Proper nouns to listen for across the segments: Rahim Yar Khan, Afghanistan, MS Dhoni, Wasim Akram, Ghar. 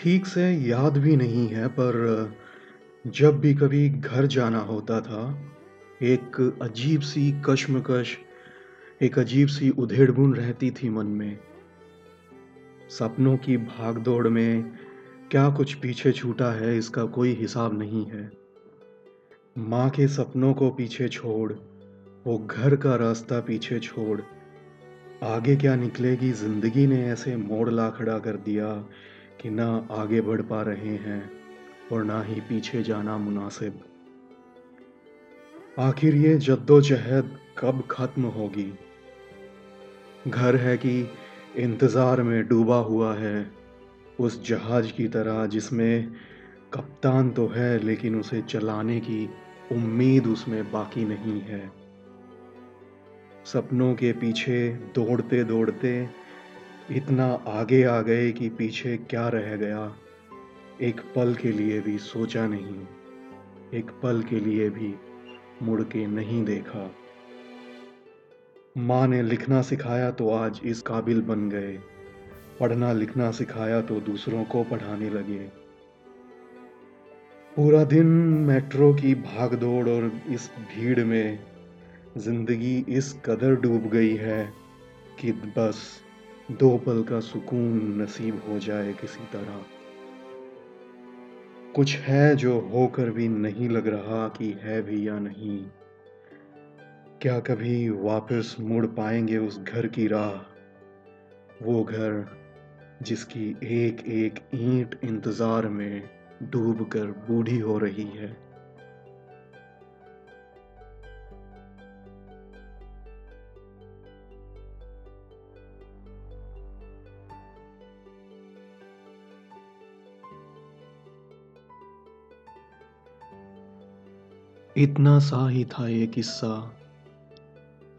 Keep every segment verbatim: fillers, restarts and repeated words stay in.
ठीक से याद भी नहीं है, पर जब भी कभी घर जाना होता था, एक अजीब सी कश्मकश, एक अजीब सी उधेड़बुन रहती थी मन में। सपनों की भागदौड़ में क्या कुछ पीछे छूटा है, इसका कोई हिसाब नहीं है। माँ के सपनों को पीछे छोड़, वो घर का रास्ता पीछे छोड़, आगे क्या निकलेगी। जिंदगी ने ऐसे मोड़ ला खड़ा कर दिया कि ना आगे बढ़ पा रहे हैं और ना ही पीछे जाना मुनासिब। आखिर ये जद्दोजहद कब खत्म होगी। घर है कि इंतज़ार में डूबा हुआ है, उस जहाज की तरह जिसमें कप्तान तो है लेकिन उसे चलाने की उम्मीद उसमें बाकी नहीं है। सपनों के पीछे दौड़ते दौड़ते इतना आगे आ गए कि पीछे क्या रह गया, एक पल के लिए भी सोचा नहीं, एक पल के लिए भी मुड़ के नहीं देखा। माँ ने लिखना सिखाया तो आज इस काबिल बन गए, पढ़ना लिखना सिखाया तो दूसरों को पढ़ाने लगे। पूरा दिन मेट्रो की भागदौड़ और इस भीड़ में जिंदगी इस कदर डूब गई है कि बस दो पल का सुकून नसीब हो जाए किसी तरह। कुछ है जो होकर भी नहीं लग रहा कि है भी या नहीं। क्या कभी वापस मुड़ पाएंगे उस घर की राह, वो घर जिसकी एक एक ईंट इंतजार में डूब कर बूढ़ी हो रही है। इतना सा ही था ये किस्सा।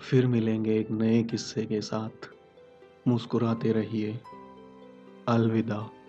फिर मिलेंगे एक नए किस्से के साथ। मुस्कुराते रहिए। अलविदा।